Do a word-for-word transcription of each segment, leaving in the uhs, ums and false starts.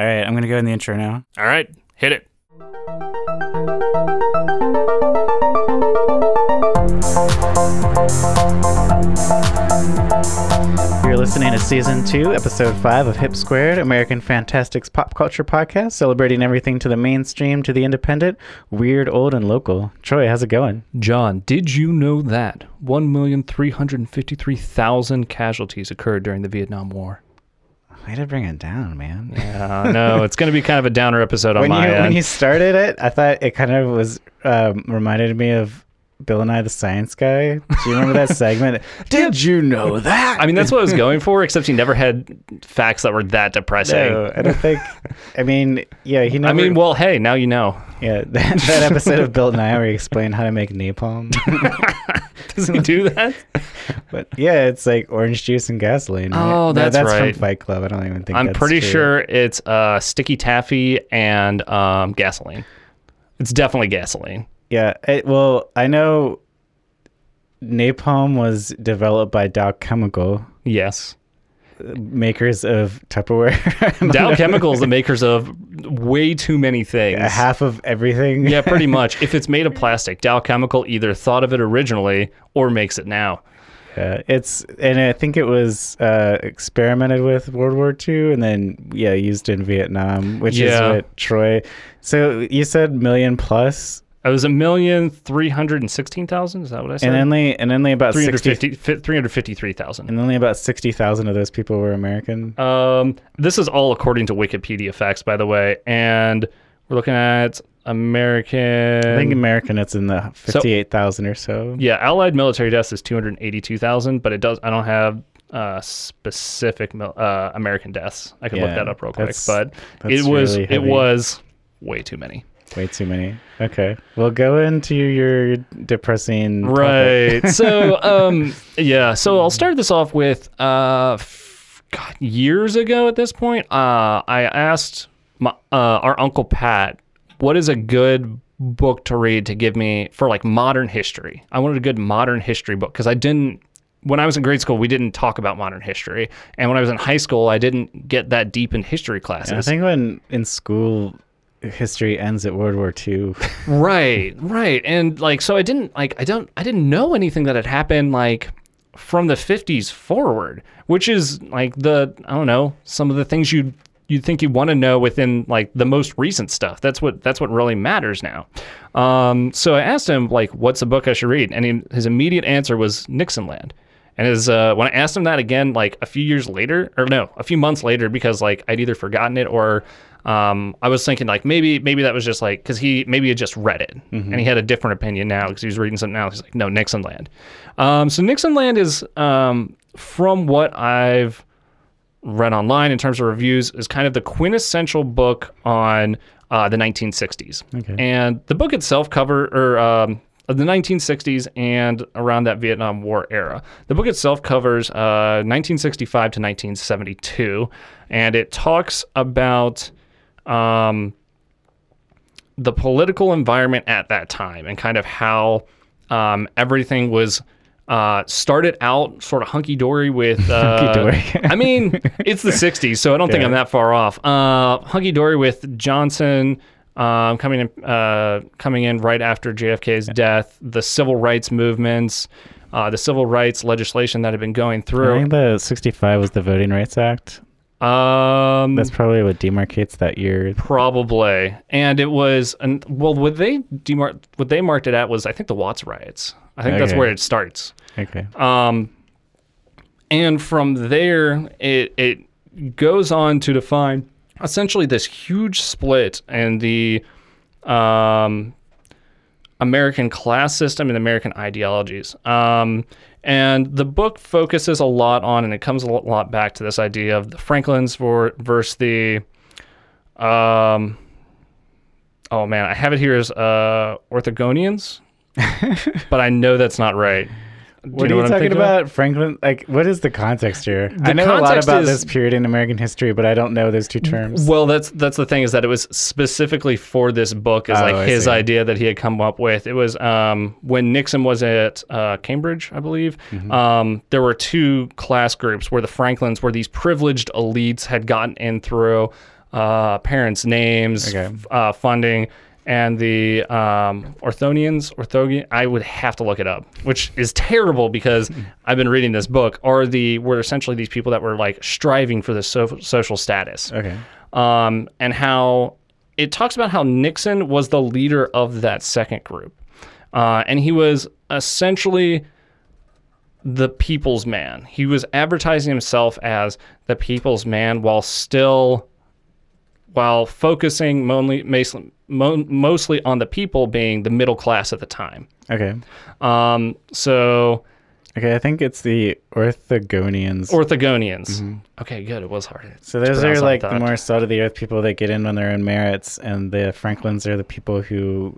All right, I'm going to go in the intro now. All right, hit it. You're listening to Season two, Episode five of Hip Squared, American Fantastic's pop culture podcast, celebrating everything to the mainstream, to the independent, weird, old, and local. Troy, how's it going? John, did you know that one million three hundred fifty-three thousand casualties occurred during the Vietnam War? Way to bring it down, man. Yeah, no, it's going to be kind of a downer episode on when my you, end. When you started it, I thought it kind of was um, reminded me of Bill and I, the Science Guy. Do you remember that segment? Did you know that? I mean, that's what I was going for, except he never had facts that were that depressing. No, I don't think. I mean, yeah, he never. I mean, well, hey, now you know. Yeah, that, that episode of Bill and I where he explained how to make napalm. Does he do that? But yeah, it's like orange juice and gasoline. Right? Oh, that's, no, that's right. That's from Fight Club. I don't even think. I'm that's pretty true. sure it's uh, sticky taffy and um, gasoline. It's definitely gasoline. Yeah. It, well, I know napalm was developed by Dow Chemical. Yes. Makers of Tupperware. Dow Chemical is the makers of way too many things. Yeah, half of everything. Yeah, pretty much. If it's made of plastic, Dow Chemical either thought of it originally or makes it now. Yeah, it's and I think it was uh, experimented with World War Two and then yeah used in Vietnam, which yeah. is what Troy. So you said million plus. It was a million three hundred and sixteen thousand. Is that what I said? And only and only about three hundred fifty three hundred fifty three thousand. And only about sixty thousand of those people were American. Um, this is all according to Wikipedia facts, by the way. And we're looking at American. I think American. It's in the fifty eight thousand so, or so. Yeah, Allied military deaths is two hundred eighty two thousand, but it does. I don't have uh, specific mil, uh, American deaths. I could yeah, look that up real quick, but it was really it was way too many. Way too many. Okay. We'll go into your depressing topic. Right. So, um, yeah. So I'll start this off with, uh, f- God, years ago at this point, uh, I asked my, uh, our Uncle Pat, what is a good book to read to give me for like modern history? I wanted a good modern history book because I didn't, when I was in grade school, we didn't talk about modern history. And when I was in high school, I didn't get that deep in history classes. Yeah, I think when in school... history ends at World War Two. Right, right. And like, so I didn't like, I don't, I didn't know anything that had happened like from the fifties forward, which is like the, I don't know, some of the things you, you think you want to know within like the most recent stuff. That's what, that's what really matters now. Um, so I asked him like, what's a book I should read? And he, his immediate answer was Nixonland. And his, uh, when I asked him that again, like a few years later, or no, a few months later, because like I'd either forgotten it or, Um, I was thinking like maybe maybe that was just like because he maybe had just read it mm-hmm. and he had a different opinion now because he was reading something now. He's like, no, Nixonland. Um, so Nixonland is um, from what I've read online in terms of reviews is kind of the quintessential book on uh, the nineteen sixties. Okay. And the book itself cover or um, of the nineteen sixties and around that Vietnam War era. The book itself covers uh, nineteen sixty-five to nineteen seventy-two, and it talks about Um, the political environment at that time and kind of how um, everything was uh, started out sort of hunky-dory with... Uh, hunky-dory. I mean, it's the sixties, so I don't yeah. think I'm that far off. Uh, hunky-dory with Johnson um, coming in, uh, coming in right after J F K's yeah. death, the civil rights movements, uh, the civil rights legislation that had been going through. I think the sixty-five was the Voting Rights Act. Um, that's probably what demarcates that year. Probably, and it was, and well, what they demar- what they marked it at was, I think, the Watts riots. I think okay. that's where it starts. Okay. Um, and from there, it it goes on to define essentially this huge split in the um American class system and American ideologies. Um. And the book focuses a lot on, and it comes a lot back to this idea of the Franklins for, versus the, um, oh man, I have it here as uh, Orthogonians, but I know that's not right. Do what you know are you what talking about, about, Franklin? Like, what is the context here? The I know a lot about is, this period in American history, but I don't know those two terms. Well, that's that's the thing is that it was specifically for this book, is oh, like I his see. idea that he had come up with. It was um, when Nixon was at uh, Cambridge, I believe. Mm-hmm. Um, there were two class groups where the Franklins, where these privileged elites had gotten in through uh, parents' names, okay. uh, funding, and the um, Orthogonians, Orthogonians, I would have to look it up, which is terrible because I've been reading this book, are the, were essentially these people that were like striving for the so- social status. Okay. Um, and how it talks about how Nixon was the leader of that second group. Uh, and he was essentially the people's man. He was advertising himself as the people's man while still, while focusing mostly, mostly on the people being the middle class at the time. Okay. Um, so... Okay, I think it's the Orthogonians. Orthogonians. Mm-hmm. Okay, good. It was hard. So those are like the more salt of the earth people that get in on their own merits, and the Franklins are the people who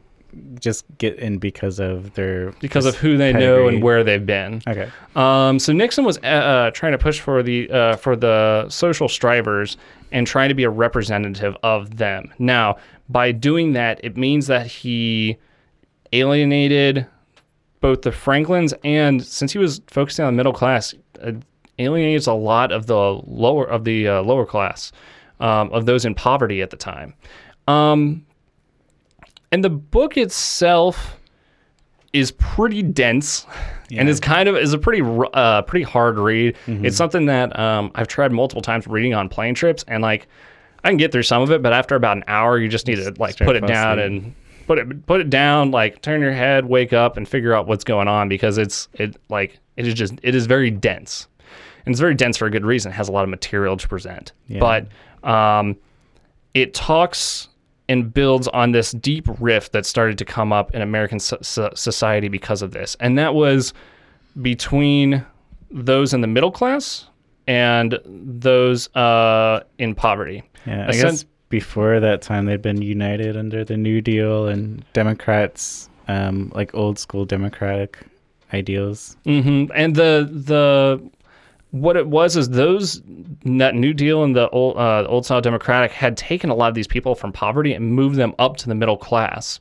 just get in because of their... Because of who they pedigree. Know and where they've been. Okay. Um, so Nixon was uh, trying to push for the uh, for the social strivers and trying to be a representative of them. Now, by doing that, it means that he alienated... both the Franklins and, since he was focusing on the middle class, uh, alienates a lot of the lower of the uh, lower class, um, of those in poverty at the time. Um, and the book itself is pretty dense, yeah. and is kind of is a pretty uh, pretty hard read. Mm-hmm. It's something that um, I've tried multiple times reading on plane trips, and like I can get through some of it, but after about an hour, you just need to like Straight put it down thing. and. Put it put it down, like turn your head, wake up, and figure out what's going on, because it's it like it is just it is very dense, and it's very dense for a good reason. It has a lot of material to present, yeah. but um, it talks and builds on this deep rift that started to come up in American so- society because of this, and that was between those in the middle class and those uh, in poverty. Yeah, I a guess. Sense- Before that time, they'd been united under the New Deal and Democrats, um, like old school Democratic ideals. Mm-hmm. And the the what it was is those that New Deal and the old uh, old style Democratic had taken a lot of these people from poverty and moved them up to the middle class.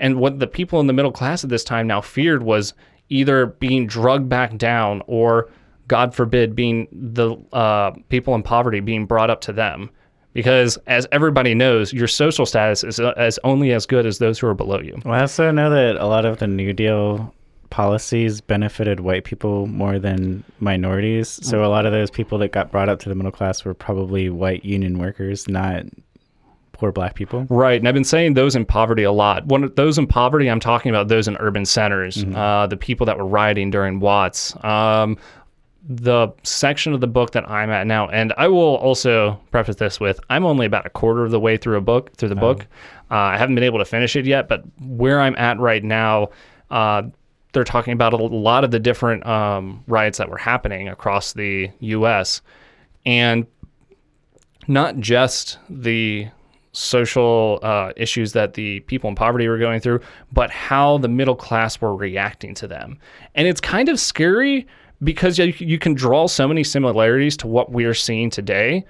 And what the people in the middle class at this time now feared was either being drugged back down or, God forbid, being the uh, people in poverty being brought up to them. Because as everybody knows, your social status is as only as good as those who are below you. Well, I also know that a lot of the New Deal policies benefited white people more than minorities. So a lot of those people that got brought up to the middle class were probably white union workers, not poor black people. Right. And I've been saying those in poverty a lot. One of those in poverty, I'm talking about those in urban centers, mm-hmm. uh, the people that were rioting during Watts. Um The section of the book that I'm at now, and I will also preface this with, I'm only about a quarter of the way through a book, through the oh. book. Uh, I haven't been able to finish it yet, but where I'm at right now, uh, they're talking about a lot of the different um, riots that were happening across the U S, and not just the social uh, issues that the people in poverty were going through, but how the middle class were reacting to them. And it's kind of scary, because you can draw so many similarities to what we are seeing today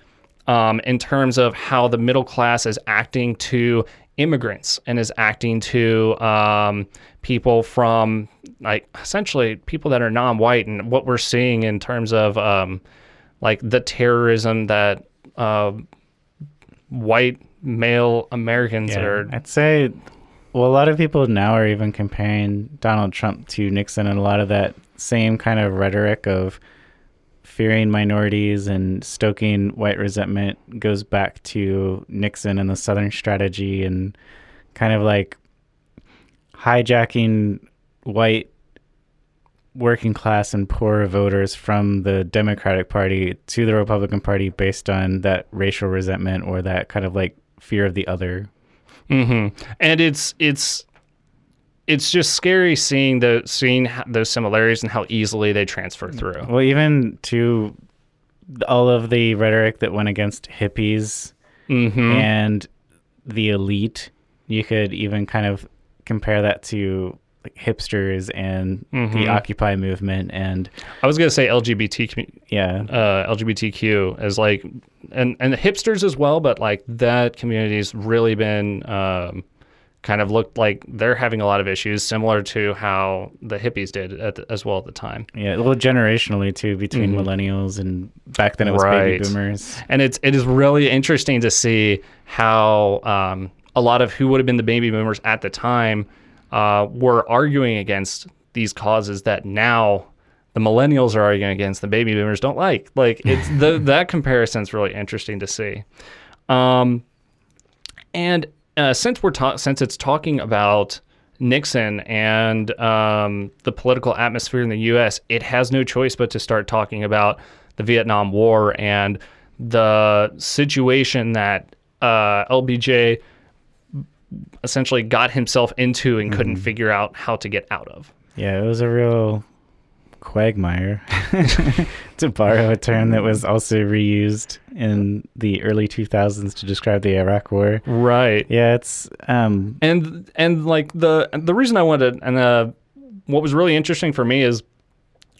um, in terms of how the middle class is acting to immigrants and is acting to um, people from, like, essentially people that are non-white, and what we're seeing in terms of, um, like, the terrorism that uh, white male Americans yeah, are... I'd say, well, a lot of people now are even comparing Donald Trump to Nixon, and a lot of that same kind of rhetoric of fearing minorities and stoking white resentment goes back to Nixon and the Southern strategy, and kind of like hijacking white working class and poorer voters from the Democratic Party to the Republican Party based on that racial resentment or that kind of like fear of the other. Mm-hmm. And it's it's It's just scary seeing the seeing those similarities and how easily they transfer through. Well, even to all of the rhetoric that went against hippies mm-hmm. and the elite, you could even kind of compare that to like hipsters and mm-hmm. the Occupy movement. And I was gonna say L G B T, yeah, uh, L G B T Q as like, and and the hipsters as well, but like that community's really been. Um, kind of looked like they're having a lot of issues, similar to how the hippies did at the, as well at the time. Yeah, a little generationally too, between mm-hmm. millennials and back then it was right. baby boomers. And it's it is really interesting to see how um, a lot of who would have been the baby boomers at the time uh, were arguing against these causes that now the millennials are arguing against, the baby boomers don't like. Like it's the, that comparison's really interesting to see. Um, and uh, since we're ta- since it's talking about Nixon and um, the political atmosphere in the U S, it has no choice but to start talking about the Vietnam War and the situation that uh, L B J essentially got himself into and mm-hmm. couldn't figure out how to get out of. Yeah, it was a real quagmire, to borrow a term that was also reused in the early two thousands to describe the Iraq War. Right. Yeah, it's um and and like the the reason I wanted and uh what was really interesting for me is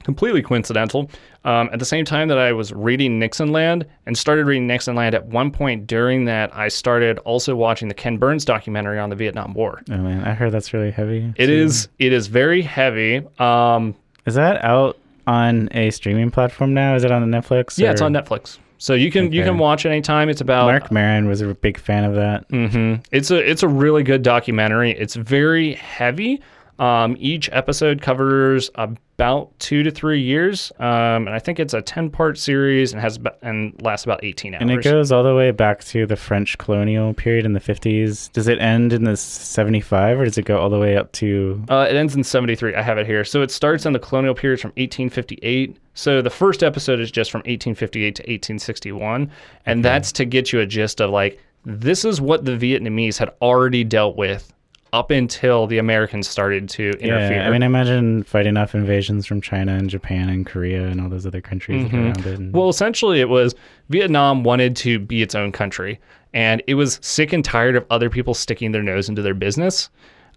completely coincidental. Um, at the same time that I was reading Nixonland and started reading Nixonland, at one point during that, I started also watching the Ken Burns documentary on the Vietnam War. Oh man, I heard that's really heavy. It too. is. It is very heavy. Um, Is that out on a streaming platform now? Is it on Netflix? Or? Yeah, it's on Netflix. So you can okay. you can watch it anytime. It's about Marc Maron was a big fan of that. Mm-hmm. It's a it's a really good documentary. It's very heavy. Um, each episode covers about two to three years, um, and I think it's a ten-part series and has about, and lasts about eighteen hours. And it goes all the way back to the French colonial period in the fifties. Does it end in the seventy-five, or does it go all the way up to? Uh, it ends in seventy-three. I have it here. So it starts in the colonial period from eighteen fifty-eight. So the first episode is just from eighteen fifty-eight to eighteen sixty-one, and okay. that's to get you a gist of like this is what the Vietnamese had already dealt with up until the Americans started to interfere. Yeah, I mean, I imagine fighting off invasions from China and Japan and Korea and all those other countries mm-hmm. around it. And... Well, essentially it was Vietnam wanted to be its own country, and it was sick and tired of other people sticking their nose into their business.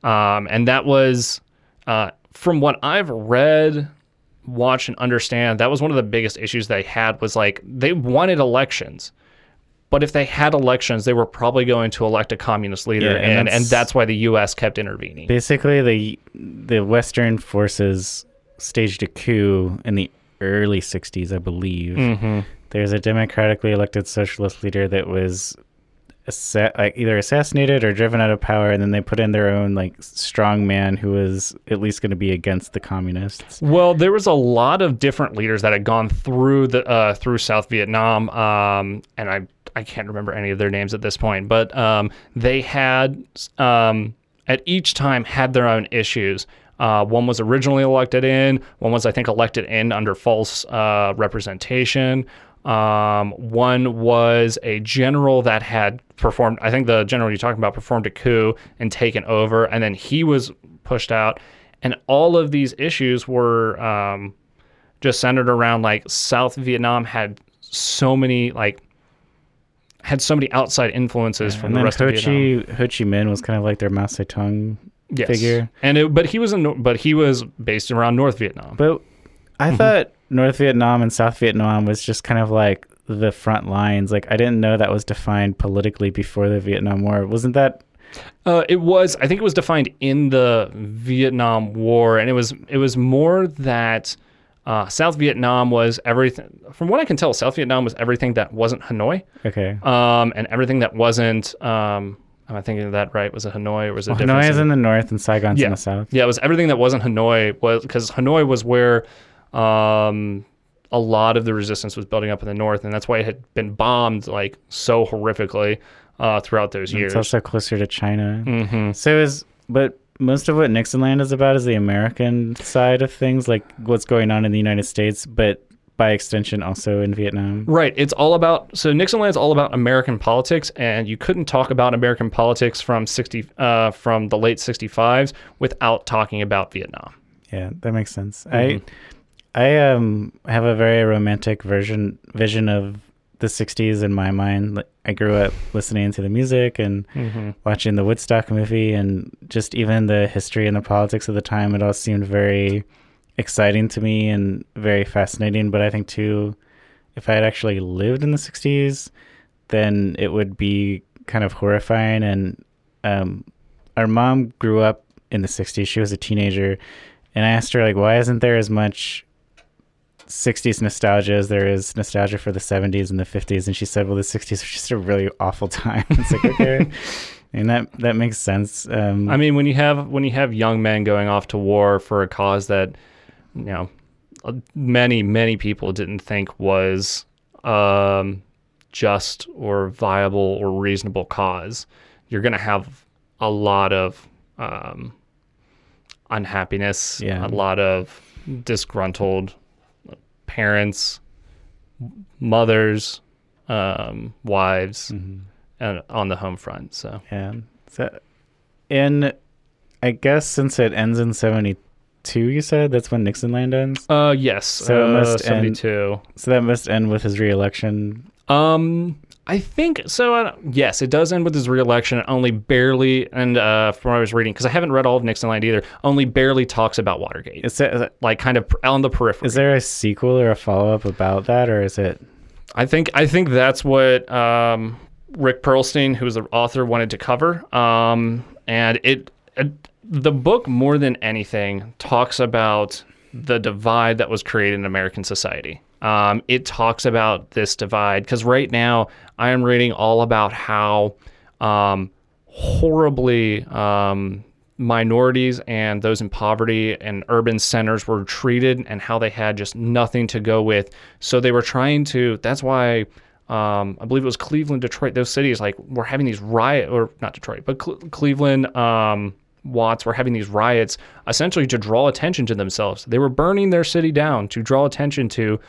Um, and that was, uh, from what I've read, watched, and understand, that was one of the biggest issues they had was like they wanted elections. But if they had elections, they were probably going to elect a communist leader, yeah, and, and, that's, and that's why the U S kept intervening. Basically, the the Western forces staged a coup in the early sixties, I believe. Mm-hmm. There's a democratically elected socialist leader that was assa- like either assassinated or driven out of power, and then they put in their own like strongman who was at least going to be against the communists. Well, there was a lot of different leaders that had gone through the uh, through South Vietnam, um, and I. I can't remember any of their names at this point, but um, they had, um, at each time, had their own issues. Uh, one was originally elected in, one was, I think, elected in under false uh, representation. Um, one was a general that had performed, I think the general you're talking about performed a coup and taken over, and then he was pushed out. And all of these issues were um, just centered around, like, South Vietnam had so many, like, had so many outside influences yeah, from the rest Ho Chi, of Vietnam. Ho Chi Minh was kind of like their Mao Tse Tung yes. figure. And it, but he was in, but he was based around North Vietnam. But I mm-hmm. thought North Vietnam and South Vietnam was just kind of like the front lines. Like I didn't know that was defined politically before the Vietnam War. Wasn't that? Uh, it was. I think it was defined in the Vietnam War, and it was it was more that Uh, South Vietnam was everything, from what I can tell, South Vietnam was everything that wasn't Hanoi. Okay. Um, and everything that wasn't, um, am I thinking of that right? Was it Hanoi or was it well, different? Hanoi is in the north and Saigon's yeah. in the south. Yeah, it was everything that wasn't Hanoi, was because Hanoi was where um, a lot of the resistance was building up in the north, and that's why it had been bombed like so horrifically uh, throughout those and years. It's also closer to China. Mm-hmm. So is, but... most of what Nixonland is about is the American side of things, like what's going on in the United States, but by extension also in Vietnam. Right. It's all about, so Nixonland's all about American politics, and you couldn't talk about American politics from sixty, uh, from the late sixty-fives without talking about Vietnam. Yeah, that makes sense. Mm-hmm. I, I um have a very romantic version vision of the sixties in my mind. I grew up listening to the music and mm-hmm. watching the Woodstock movie, and just even the history and the politics of the time, it all seemed very exciting to me and very fascinating. But I think too, if I had actually lived in the sixties, then it would be kind of horrifying and um, our mom grew up in the sixties. She was a teenager, and I asked her, like, why isn't there as much sixties nostalgia as there is nostalgia for the seventies and the fifties? And she said, well, the sixties was just a really awful time. It's like, okay. And that that makes sense. Um, I mean, when you have when you have young men going off to war for a cause that, you know, many many people didn't think was um, just or viable or reasonable cause, you're going to have a lot of um, unhappiness, yeah. a lot of disgruntled parents, mothers, um, wives. Mm-hmm. And on the home front, so yeah. So, and I guess since it ends in seventy-two, you said that's when Nixonland ends. Uh, yes. So uh, it must seventy-two. End, so that must end with his re-election. Um, I think so. Uh, yes, it does end with his re-election. Only barely, and uh, from what I was reading, because I haven't read all of Nixonland either, only barely talks about Watergate. Is that, is that like kind of on the periphery? Is there a sequel or a follow-up about that, or is it? I think I think that's what. Um, Rick Perlstein, who was the author, wanted to cover. Um, and it, it, the book, more than anything, talks about the divide that was created in American society. Um, it talks about this divide because right now I am reading all about how um, horribly um, minorities and those in poverty and urban centers were treated and how they had just nothing to go with. So they were trying to, that's why... Um, I believe it was Cleveland, Detroit, those cities like were having these riot, or not Detroit, but Cl- Cleveland, um, Watts were having these riots essentially to draw attention to themselves. They were burning their city down to draw attention to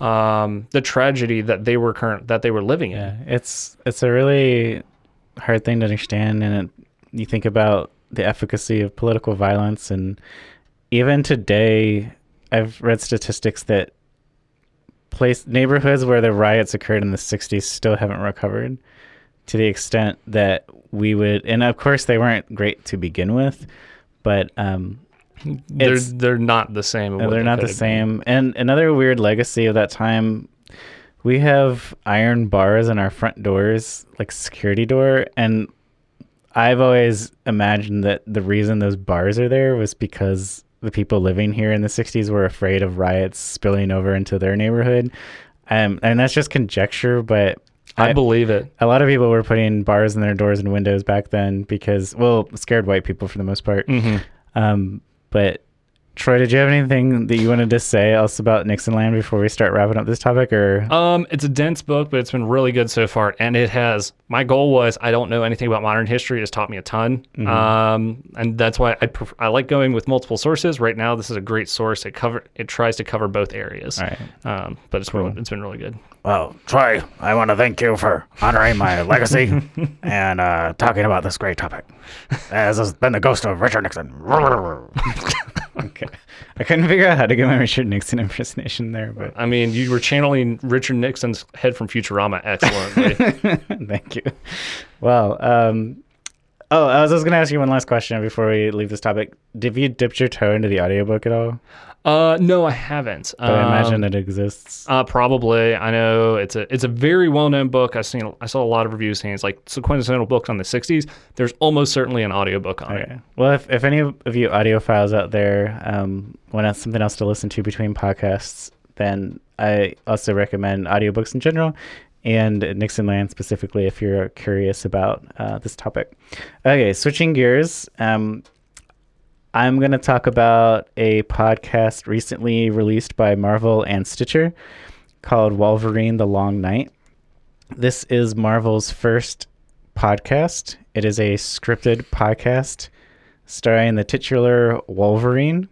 um, the tragedy that they were current that they were living in. Yeah, it's it's a really hard thing to understand, and it, you think about the efficacy of political violence, and even today, I've read statistics that. Place neighborhoods where the riots occurred in the sixties still haven't recovered to the extent that we would, and of course they weren't great to begin with, but um they're they're not the same. They're not the same. And another weird legacy of that time, we have iron bars in our front doors, like security door, and I've always imagined that the reason those bars are there was because the people living here in the sixties were afraid of riots spilling over into their neighborhood. Um, and that's just conjecture, but... I, I believe it. A lot of people were putting bars in their doors and windows back then because, well, scared white people for the most part. Mm-hmm. Um, but, Troy, did you have anything that you wanted to say else about Nixonland before we start wrapping up this topic? Or um, it's a dense book, but it's been really good so far. And it has... My goal was I don't know anything about modern history. It's taught me a ton. Mm-hmm. Um, and that's why I prefer, I like going with multiple sources. Right now, this is a great source. It cover it tries to cover both areas. All right. Um, but it's, cool. really, it's been really good. Well, Troy, I want to thank you for honoring my legacy and uh, talking about this great topic. This has been the ghost of Richard Nixon. Okay. I couldn't figure out how to get my Richard Nixon impersonation there. But I mean, you were channeling Richard Nixon's head from Futurama excellently. Thank you. Well, um, oh, I was just going to ask you one last question before we leave this topic. Have you dipped your toe into the audiobook at all? Uh, no, I haven't. But um, I imagine it exists. Uh, probably. I know it's a it's a very well-known book. I've seen I saw a lot of reviews saying it's like it's a quintessential book on the sixties. There's almost certainly an audiobook on okay. it. Well, if if any of you audiophiles out there um, want something else to listen to between podcasts, then I also recommend audiobooks in general. And Nixonland specifically, if you're curious about uh, this topic. Okay, switching gears. Um, I'm going to talk about a podcast recently released by Marvel and Stitcher called Wolverine: The Long Night. This is Marvel's first podcast. It is a scripted podcast starring the titular Wolverine.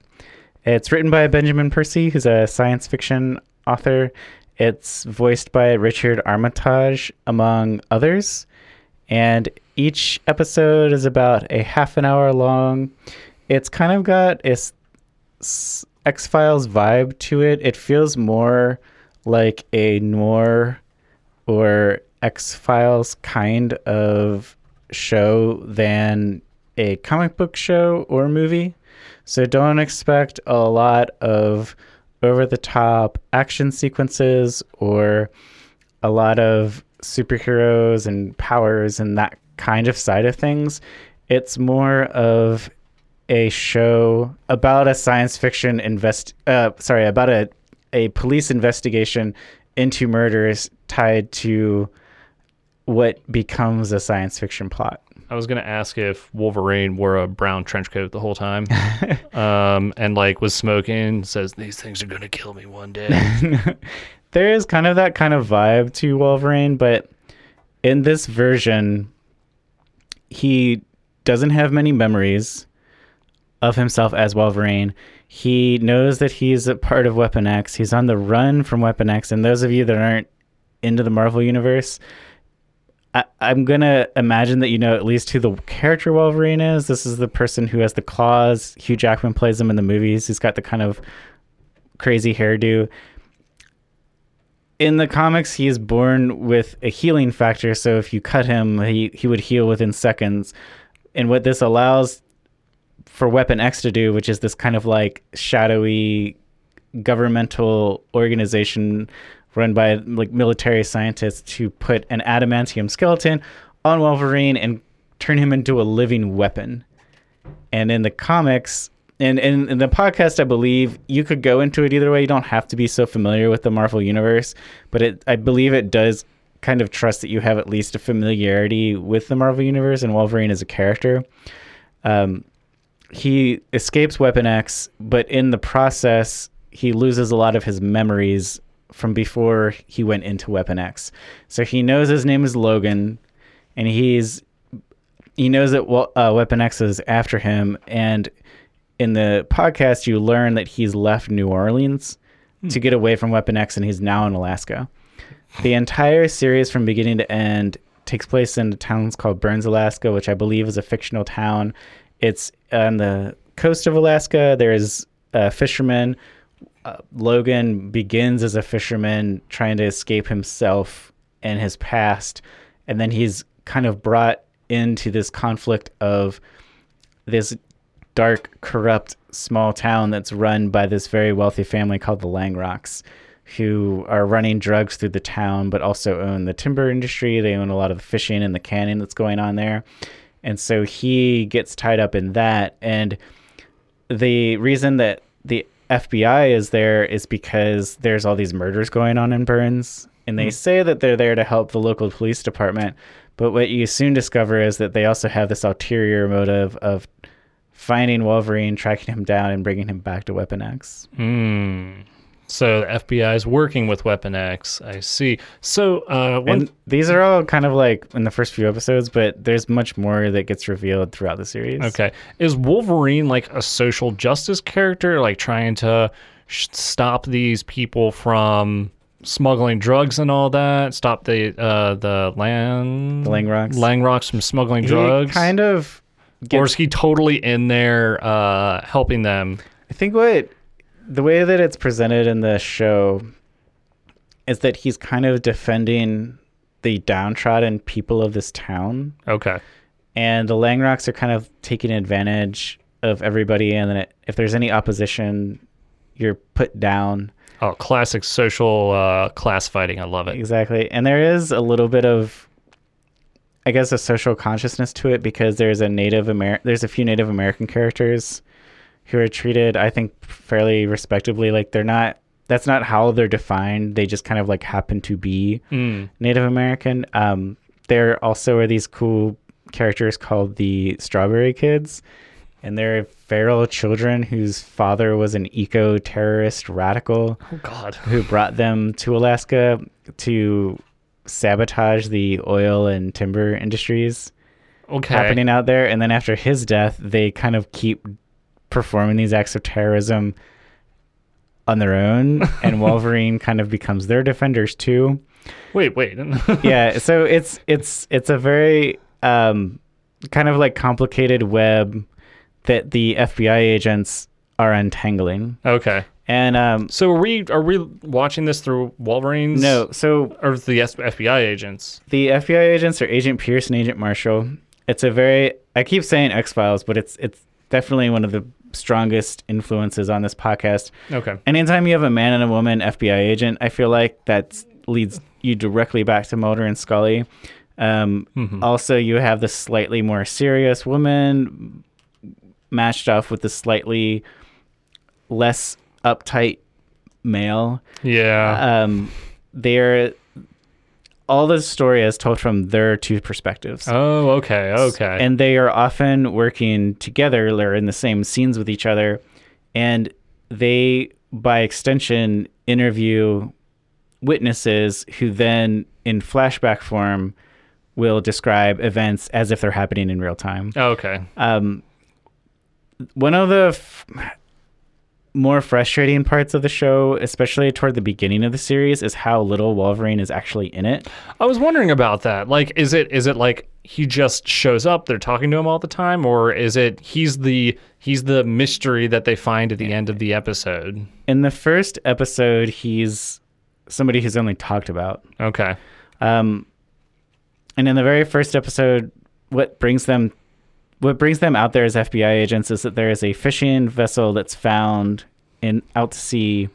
It's written by Benjamin Percy, who's a science fiction author. It's voiced by Richard Armitage, among others, and each episode is about a half an hour long. It's kind of got a X-Files vibe to it. It feels more like a noir or X-Files kind of show than a comic book show or movie. So don't expect a lot of over-the-top action sequences or a lot of superheroes and powers and that kind of side of things. It's more of a show about a science fiction invest. Uh, sorry, about a a police investigation into murders tied to what becomes a science fiction plot. I was going to ask if Wolverine wore a brown trench coat the whole time um, and like was smoking, says, these things are going to kill me one day. There is kind of that kind of vibe to Wolverine, but in this version, he doesn't have many memories of himself as Wolverine. He knows that he's a part of Weapon X. He's on the run from Weapon X. And those of you that aren't into the Marvel universe, I, I'm going to imagine that you know at least who the character Wolverine is. This is the person who has the claws. Hugh Jackman plays him in the movies. He's got the kind of crazy hairdo. In the comics, he is born with a healing factor, so if you cut him, he, he would heal within seconds. And what this allows for Weapon X to do, which is this kind of like shadowy governmental organization run by like military scientists to put an adamantium skeleton on Wolverine and turn him into a living weapon. And in the comics, and in, in the podcast, I believe you could go into it either way. You don't have to be so familiar with the Marvel universe, but it, I believe it does kind of trust that you have at least a familiarity with the Marvel universe and Wolverine as a character. Um, he escapes Weapon X, but in the process, he loses a lot of his memories from before he went into Weapon X. So he knows his name is Logan, and he's he knows that uh, Weapon X is after him. And in the podcast, you learn that he's left New Orleans hmm. to get away from Weapon X, and he's now in Alaska. The entire series from beginning to end takes place in a town called Burns, Alaska, which I believe is a fictional town. It's on the coast of Alaska. There is a fisherman. Uh, Logan begins as a fisherman trying to escape himself and his past, and then he's kind of brought into this conflict of this dark, corrupt, small town that's run by this very wealthy family called the Langrocks, who are running drugs through the town but also own the timber industry. They own a lot of the fishing and the canning that's going on there. And so he gets tied up in that. And the reason that the F B I is there is because there's all these murders going on in Burns, and they mm. say that they're there to help the local police department, but what you soon discover is that they also have this ulterior motive of finding Wolverine, tracking him down, and bringing him back to Weapon X. Mm. So the F B I is working with Weapon X. I see. So uh, one... and these are all kind of like in the first few episodes, but there's much more that gets revealed throughout the series. Okay. Is Wolverine like a social justice character, like trying to sh- stop these people from smuggling drugs and all that, stop the uh, the land... Langrocks. Langrocks from smuggling he drugs? kind of... Gets... Or is he totally in there uh, helping them? I think what... The way that it's presented in the show is that he's kind of defending the downtrodden people of this town. Okay. And the Langrocks are kind of taking advantage of everybody, and then it, if there's any opposition, you're put down. Oh, classic social uh, class fighting. I love it. Exactly. And there is a little bit of, I guess, a social consciousness to it, because there's a Native Amer- there's a few Native American characters who are treated, I think, fairly respectably. Like, they're not, that's not how they're defined. They just kind of like happen to be mm. Native American. Um, there also are these cool characters called the Strawberry Kids, and they're feral children whose father was an eco-terrorist radical oh, God. who brought them to Alaska to sabotage the oil and timber industries okay. happening out there. And then after his death, they kind of keep performing these acts of terrorism on their own, and Wolverine kind of becomes their defenders too. Wait, wait. yeah, so it's it's it's a very um, kind of like complicated web that the F B I agents are untangling. Okay. And um, so are we are we watching this through Wolverine's? No. So or the F B I agents? The F B I agents are Agent Pierce and Agent Marshall. It's a very I keep saying X-Files, but it's it's definitely one of the strongest influences on this podcast. Okay. Anytime you have a man and a woman F B I agent, I feel like that leads you directly back to Mulder and Scully. Um, mm-hmm. Also, you have the slightly more serious woman matched off with the slightly less uptight male. Yeah. Um, they're... All the story is told from their two perspectives. Oh, okay, okay. And they are often working together or in the same scenes with each other. And they, by extension, interview witnesses who then, in flashback form, will describe events as if they're happening in real time. Oh, okay. Um, one of the f- more frustrating parts of the show, especially toward the beginning of the series, is how little Wolverine is actually in it. I was wondering about that. Like, is it is it like he just shows up, they're talking to him all the time, or is it he's the he's the mystery that they find at the end of the episode? In the first episode, he's somebody who's only talked about. Okay. Um, and in the very first episode, what brings them What brings them out there as F B I agents is that there is a fishing vessel that's found in out to sea,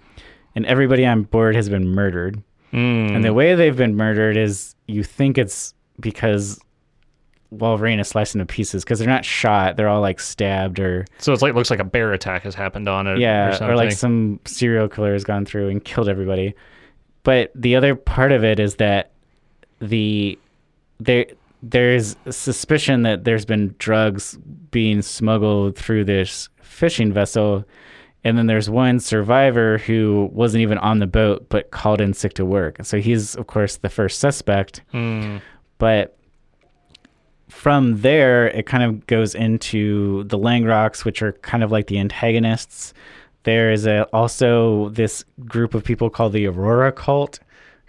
and everybody on board has been murdered. Mm. And the way they've been murdered is you think it's because Wolverine is sliced into pieces, because they're not shot; they're all like stabbed or. So it's like looks like a bear attack has happened on it. Yeah, or something. Or like some serial killer has gone through and killed everybody. But the other part of it is that the there. There's suspicion that there's been drugs being smuggled through this fishing vessel. And then there's one survivor who wasn't even on the boat, but called in sick to work. So he's, of course, the first suspect. Mm. But from there, it kind of goes into the Langrocks, which are kind of like the antagonists. There is a, also this group of people called the Aurora cult,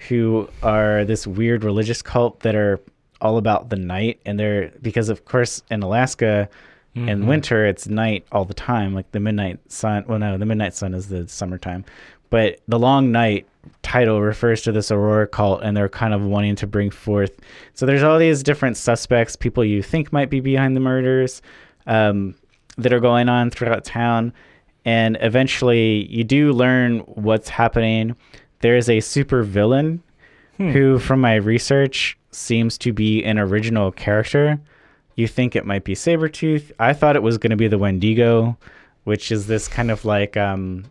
who are this weird religious cult that are all about the night, and they're, because of course in Alaska mm-hmm. in winter it's night all the time, like the midnight sun. Well, no, the midnight sun is the summertime, but the long night title refers to this Aurora cult, and they're kind of wanting to bring forth. So there's all these different suspects, people you think might be behind the murders, um, that are going on throughout town. And eventually you do learn what's happening. There is a super villain hmm. who, from my research, seems to be an original character. You think it might be Sabretooth. I thought it was going to be the Wendigo, which is this kind of like, um,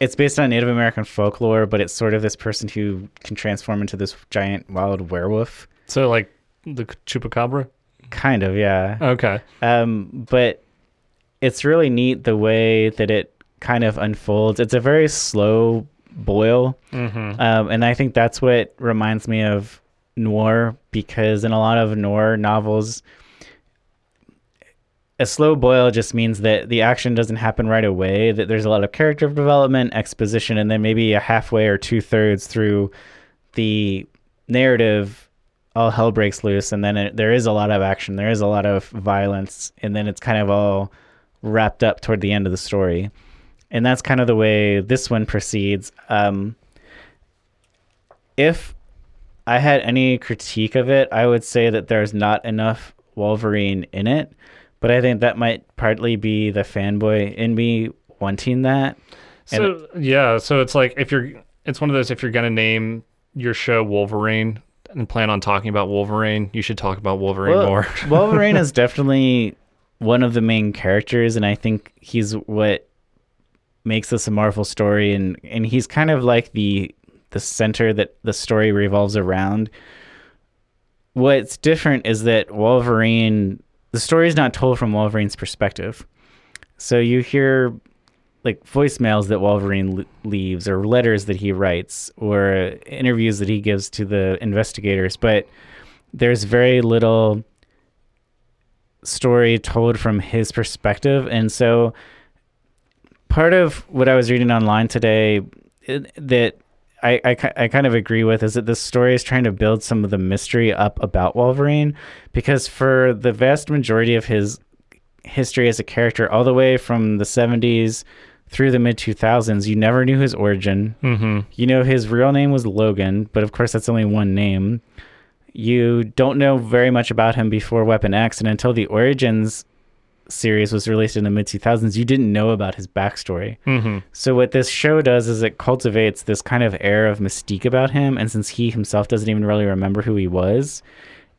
it's based on Native American folklore, but it's sort of this person who can transform into this giant wild werewolf. So like the Chupacabra? Kind of, yeah. Okay. Um, but it's really neat the way that it kind of unfolds. It's a very slow boil. Mm-hmm. Um, and I think that's what reminds me of noir, because in a lot of noir novels, a slow boil just means that the action doesn't happen right away, that there's a lot of character development, exposition, and then maybe a halfway or two-thirds through the narrative, all hell breaks loose, and then it, there is a lot of action, there is a lot of violence, and then it's kind of all wrapped up toward the end of the story. And that's kind of the way this one proceeds. Um, if I had any critique of it, I would say that there's not enough Wolverine in it, but I think that might partly be the fanboy in me wanting that. So and, yeah, so it's like if you're, it's one of those, if you're gonna name your show Wolverine and plan on talking about Wolverine, you should talk about Wolverine well, more. Wolverine is definitely one of the main characters, and I think he's what makes this a Marvel story, and and he's kind of like the. the center that the story revolves around. What's different is that Wolverine, the story is not told from Wolverine's perspective. So you hear like voicemails that Wolverine l- leaves, or letters that he writes, or interviews that he gives to the investigators, but there's very little story told from his perspective. And so part of what I was reading online today it, that I, I, I kind of agree with is that this story is trying to build some of the mystery up about Wolverine, because for the vast majority of his history as a character, all the way from the seventies through the mid two thousands, you never knew his origin. Mm-hmm. You know, his real name was Logan, but of course that's only one name. You don't know very much about him before Weapon X, and until the Origins series was released in the mid two thousands, you didn't know about his backstory. Mm-hmm. So what this show does is it cultivates this kind of air of mystique about him, and since he himself doesn't even really remember who he was,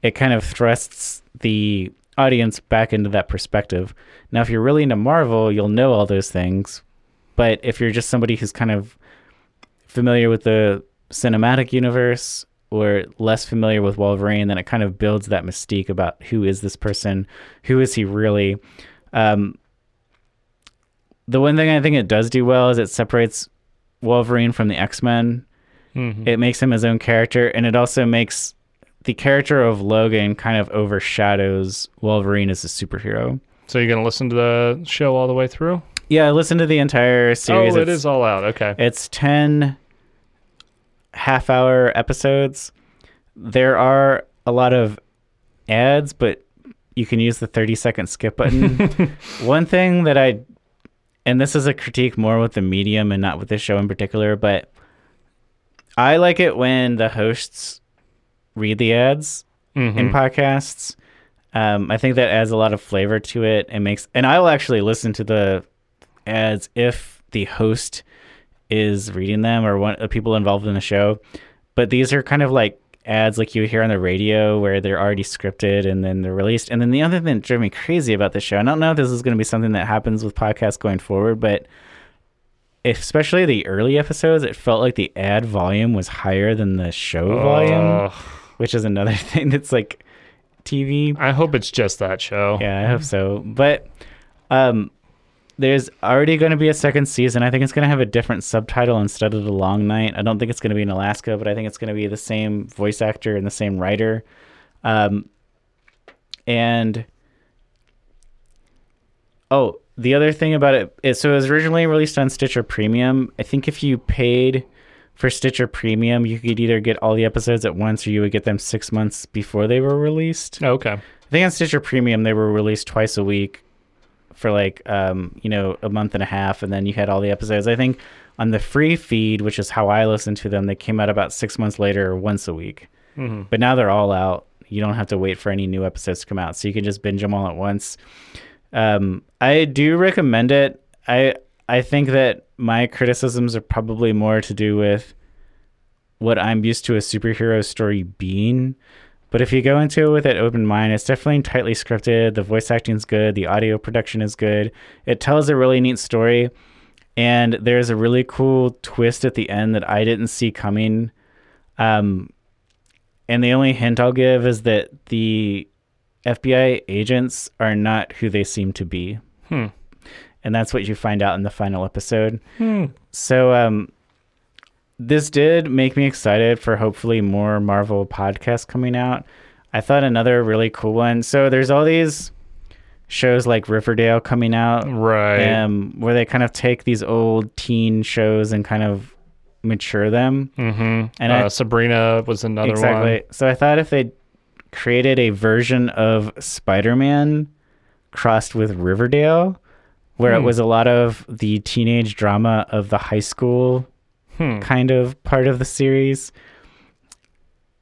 it kind of thrusts the audience back into that perspective. Now, if you're really into Marvel, you'll know all those things. But if you're just somebody who's kind of familiar with the cinematic universe or less familiar with Wolverine, then it kind of builds that mystique about who is this person? Who is he really? Um, the one thing I think it does do well is it separates Wolverine from the X-Men. Mm-hmm. It makes him his own character, and it also makes the character of Logan kind of overshadows Wolverine as a superhero. So you're going to listen to the show all the way through? Yeah, I listened to the entire series. Oh, it it's, is all out. Okay. It's ten half-hour episodes. There are a lot of ads, but you can use the thirty-second skip button. One thing that I... And this is a critique more with the medium and not with this show in particular, but I like it when the hosts read the ads mm-hmm. in podcasts. Um, I think that adds a lot of flavor to it and makes... And I'll actually listen to the ads if the host is reading them or one, the people involved in the show. But these are kind of like ads like you hear on the radio where they're already scripted and then they're released. And then the other thing that drove me crazy about this show, and I don't know if this is going to be something that happens with podcasts going forward, but especially the early episodes, it felt like the ad volume was higher than the show oh. volume, which is another thing that's like T V. I hope it's just that show. Yeah, I hope so. But um, there's already going to be a second season. I think it's going to have a different subtitle instead of The Long Night. I don't think it's going to be in Alaska, but I think it's going to be the same voice actor and the same writer. Um, and, oh, the other thing about it is, so it was originally released on Stitcher Premium. I think if you paid for Stitcher Premium, you could either get all the episodes at once or you would get them six months before they were released. Oh, okay. I think on Stitcher Premium, they were released twice a week for like, um, you know, a month and a half, and then you had all the episodes. I think on the free feed, which is how I listen to them, they came out about six months later or once a week. Mm-hmm. But now they're all out. You don't have to wait for any new episodes to come out, so you can just binge them all at once. Um, I do recommend it. I I think that my criticisms are probably more to do with what I'm used to a superhero story being. But if you go into it with an open mind, it's definitely tightly scripted. The voice acting's good. The audio production is good. It tells a really neat story. And there's a really cool twist at the end that I didn't see coming. Um, and the only hint I'll give is that the F B I agents are not who they seem to be. Hmm. And that's what you find out in the final episode. Hmm. So, um, this did make me excited for hopefully more Marvel podcasts coming out. I thought another really cool one. So there's all these shows like Riverdale coming out. Right. Um, where they kind of take these old teen shows and kind of mature them. Mm-hmm. And uh, I, Sabrina was another exactly. one. Exactly. So I thought if they created a version of Spider-Man crossed with Riverdale, where hmm. it was a lot of the teenage drama of the high school Hmm. kind of part of the series.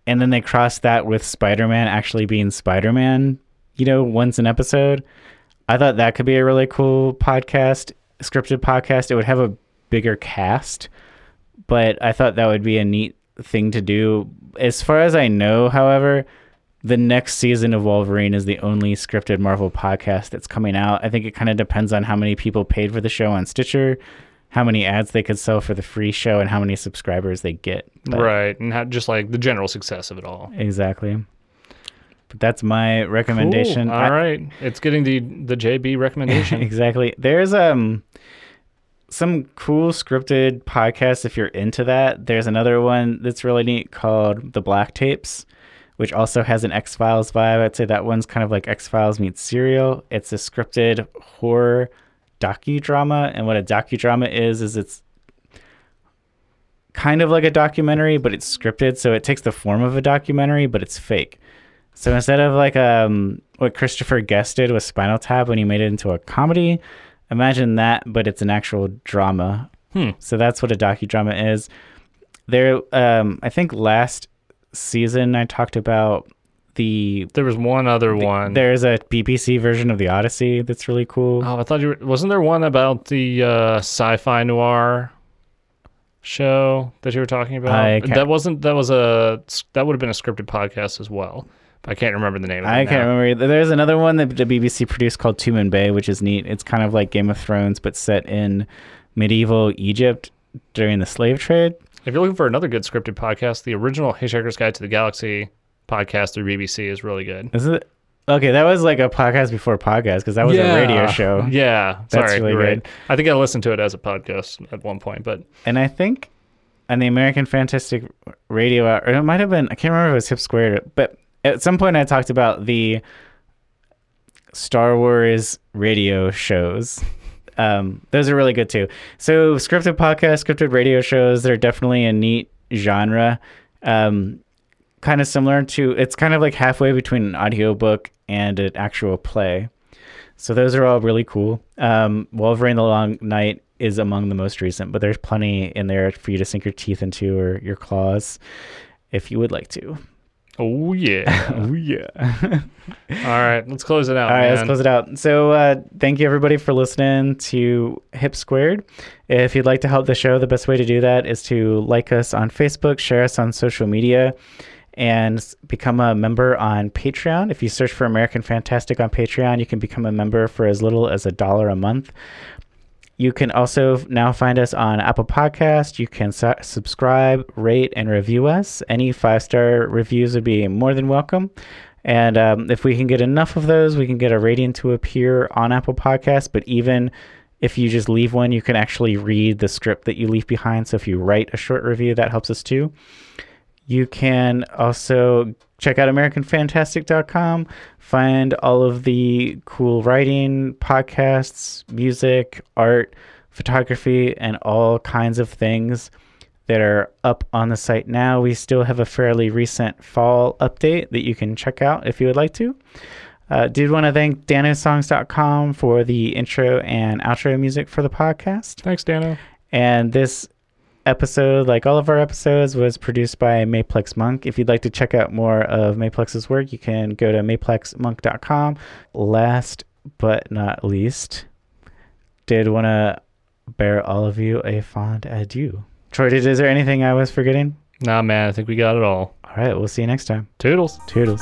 And then they cross that with Spider-Man actually being Spider-Man, you know, once an episode. I thought that could be a really cool podcast, scripted podcast. It would have a bigger cast, but I thought that would be a neat thing to do. As far as I know, however, the next season of Wolverine is the only scripted Marvel podcast that's coming out. I think it kind of depends on how many people paid for the show on Stitcher, how many ads they could sell for the free show, and how many subscribers they get. But right. And how, just like the general success of it all. Exactly. But that's my recommendation. Cool. All I, right. It's getting the, the J B recommendation. Exactly. There's um some cool scripted podcasts if you're into that. There's another one that's really neat called The Black Tapes, which also has an X-Files vibe. I'd say that one's kind of like X-Files meets Serial. It's a scripted horror docudrama, and what a docudrama is is it's kind of like a documentary, but it's scripted, so it takes the form of a documentary, but it's fake. So instead of like um what Christopher Guest did with Spinal Tap when he made it into a comedy, imagine that, but it's an actual drama. Hmm. So that's what a docudrama is. There, um, I think last season I talked about The there was one other the, one. There's a B B C version of The Odyssey that's really cool. Oh, I thought you were, wasn't there one about the uh, sci-fi noir show that you were talking about? That wasn't that was a that would have been a scripted podcast as well. I can't remember the name of it. I now. can't remember either. There's another one that the B B C produced called Tumen Bay, which is neat. It's kind of like Game of Thrones, but set in medieval Egypt during the slave trade. If you're looking for another good scripted podcast, the original Hitchhiker's Guide to the Galaxy podcast through B B C is really good. Is it? Okay, that was like a podcast before podcast, because that was yeah. a radio show. Yeah. That's Sorry, really right. good. I think I listened to it as a podcast at one point. but And I think on the American Fantastic radio, or it might have been, I can't remember if it was Hip Squared, but at some point I talked about the Star Wars radio shows. Um, those are really good too. So scripted podcasts, scripted radio shows, they're definitely a neat genre. Um, kind of similar to, it's kind of like halfway between an audiobook and an actual play. So those are all really cool. Um, Wolverine: The Long Night is among the most recent, but there's plenty in there for you to sink your teeth into or your claws if you would like to. Oh yeah. Oh yeah. All right, let's close it out. All right, man. let's close it out. So uh thank you everybody for listening to Hip Squared. If you'd like to help the show, the best way to do that is to like us on Facebook, share us on social media, and become a member on Patreon. If you search for American Fantastic on Patreon, you can become a member for as little as a dollar a month. You can also now find us on Apple Podcasts. You can su- subscribe, rate, and review us. Any five-star reviews would be more than welcome. And um, if we can get enough of those, we can get a rating to appear on Apple Podcasts. But even if you just leave one, you can actually read the script that you leave behind. So if you write a short review, that helps us too. You can also check out American Fantastic dot com, find all of the cool writing, podcasts, music, art, photography, and all kinds of things that are up on the site now. We still have a fairly recent fall update that you can check out if you would like to. Uh, did want to thank Dano Songs dot com for the intro and outro music for the podcast. Thanks, Dano. And this episode, like all of our episodes, was produced by Maplex Monk. If you'd like to check out more of Maplex's work, you can go to maplex monk dot com. Last but not least, did want to bear all of you a fond adieu. Troy, did, is there anything I was forgetting? Nah, man, I think we got it all. All right, we'll see you next time. Toodles. Toodles.